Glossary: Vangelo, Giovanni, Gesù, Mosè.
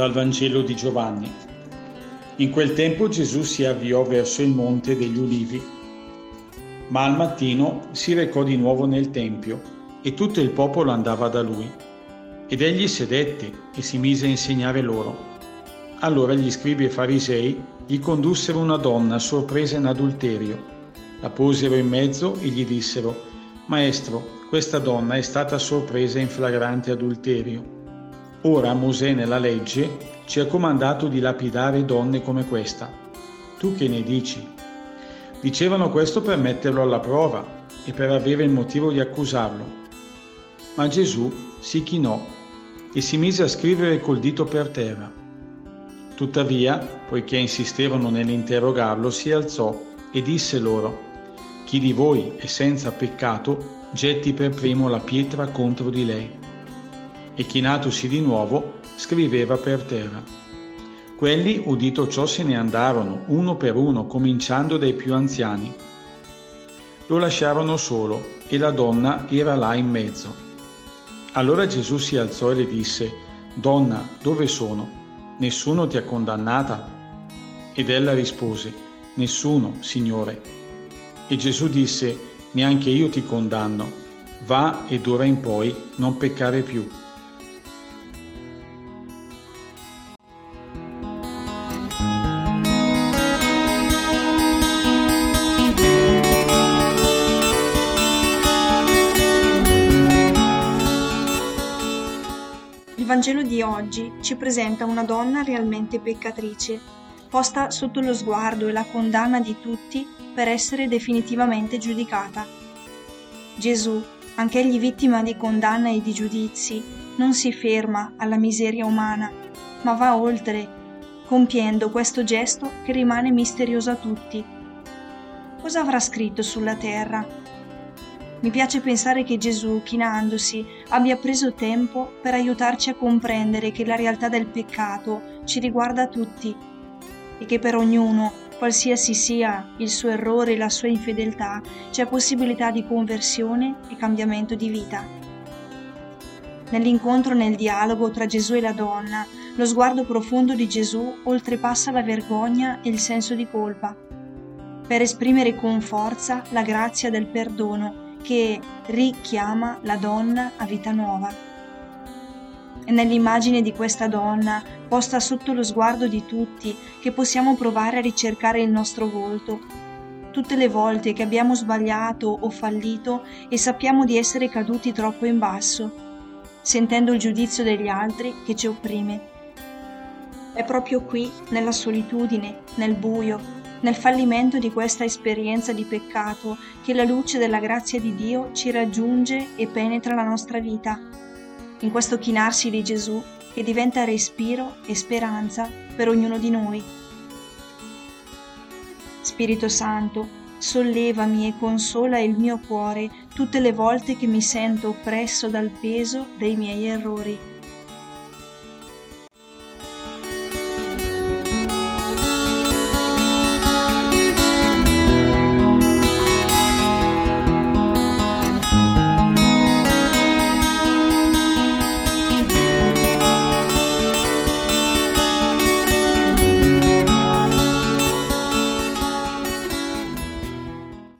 dal Vangelo di Giovanni. In quel tempo Gesù si avviò verso il Monte degli Ulivi, ma al mattino si recò di nuovo nel Tempio e tutto il popolo andava da lui. Ed egli sedette e si mise a insegnare loro. Allora gli scribi e farisei gli condussero una donna sorpresa in adulterio. La posero in mezzo e gli dissero: «Maestro, questa donna è stata sorpresa in flagrante adulterio. Ora Mosè nella legge ci ha comandato di lapidare donne come questa. Tu che ne dici?» Dicevano questo per metterlo alla prova e per avere il motivo di accusarlo. Ma Gesù si chinò e si mise a scrivere col dito per terra. Tuttavia, poiché insistevano nell'interrogarlo, si alzò e disse loro: «Chi di voi è senza peccato, getti per primo la pietra contro di lei». E chinatosi di nuovo, scriveva per terra. Quelli, udito ciò, se ne andarono, uno per uno, cominciando dai più anziani. Lo lasciarono solo, e la donna era là in mezzo. Allora Gesù si alzò e le disse: «Donna, dove sono? Nessuno ti ha condannata?» Ed ella rispose: «Nessuno, Signore». E Gesù disse: «Neanche io ti condanno. Va e d'ora in poi non peccare più». Il Vangelo di oggi ci presenta una donna realmente peccatrice, posta sotto lo sguardo e la condanna di tutti per essere definitivamente giudicata. Gesù, anch'egli vittima di condanna e di giudizi, non si ferma alla miseria umana, ma va oltre, compiendo questo gesto che rimane misterioso a tutti. Cosa avrà scritto sulla terra? Mi piace pensare che Gesù, chinandosi, abbia preso tempo per aiutarci a comprendere che la realtà del peccato ci riguarda tutti, e che per ognuno, qualsiasi sia il suo errore e la sua infedeltà, c'è possibilità di conversione e cambiamento di vita. Nell'incontro e nel dialogo tra Gesù e la donna, lo sguardo profondo di Gesù oltrepassa la vergogna e il senso di colpa, per esprimere con forza la grazia del perdono che richiama la donna a vita nuova. È nell'immagine di questa donna, posta sotto lo sguardo di tutti, che possiamo provare a ricercare il nostro volto. Tutte le volte che abbiamo sbagliato o fallito e sappiamo di essere caduti troppo in basso, sentendo il giudizio degli altri che ci opprime. È proprio qui, nella solitudine, nel buio, nel fallimento di questa esperienza di peccato, che la luce della grazia di Dio ci raggiunge e penetra la nostra vita. In questo chinarsi di Gesù che diventa respiro e speranza per ognuno di noi. Spirito Santo, sollevami e consola il mio cuore tutte le volte che mi sento oppresso dal peso dei miei errori.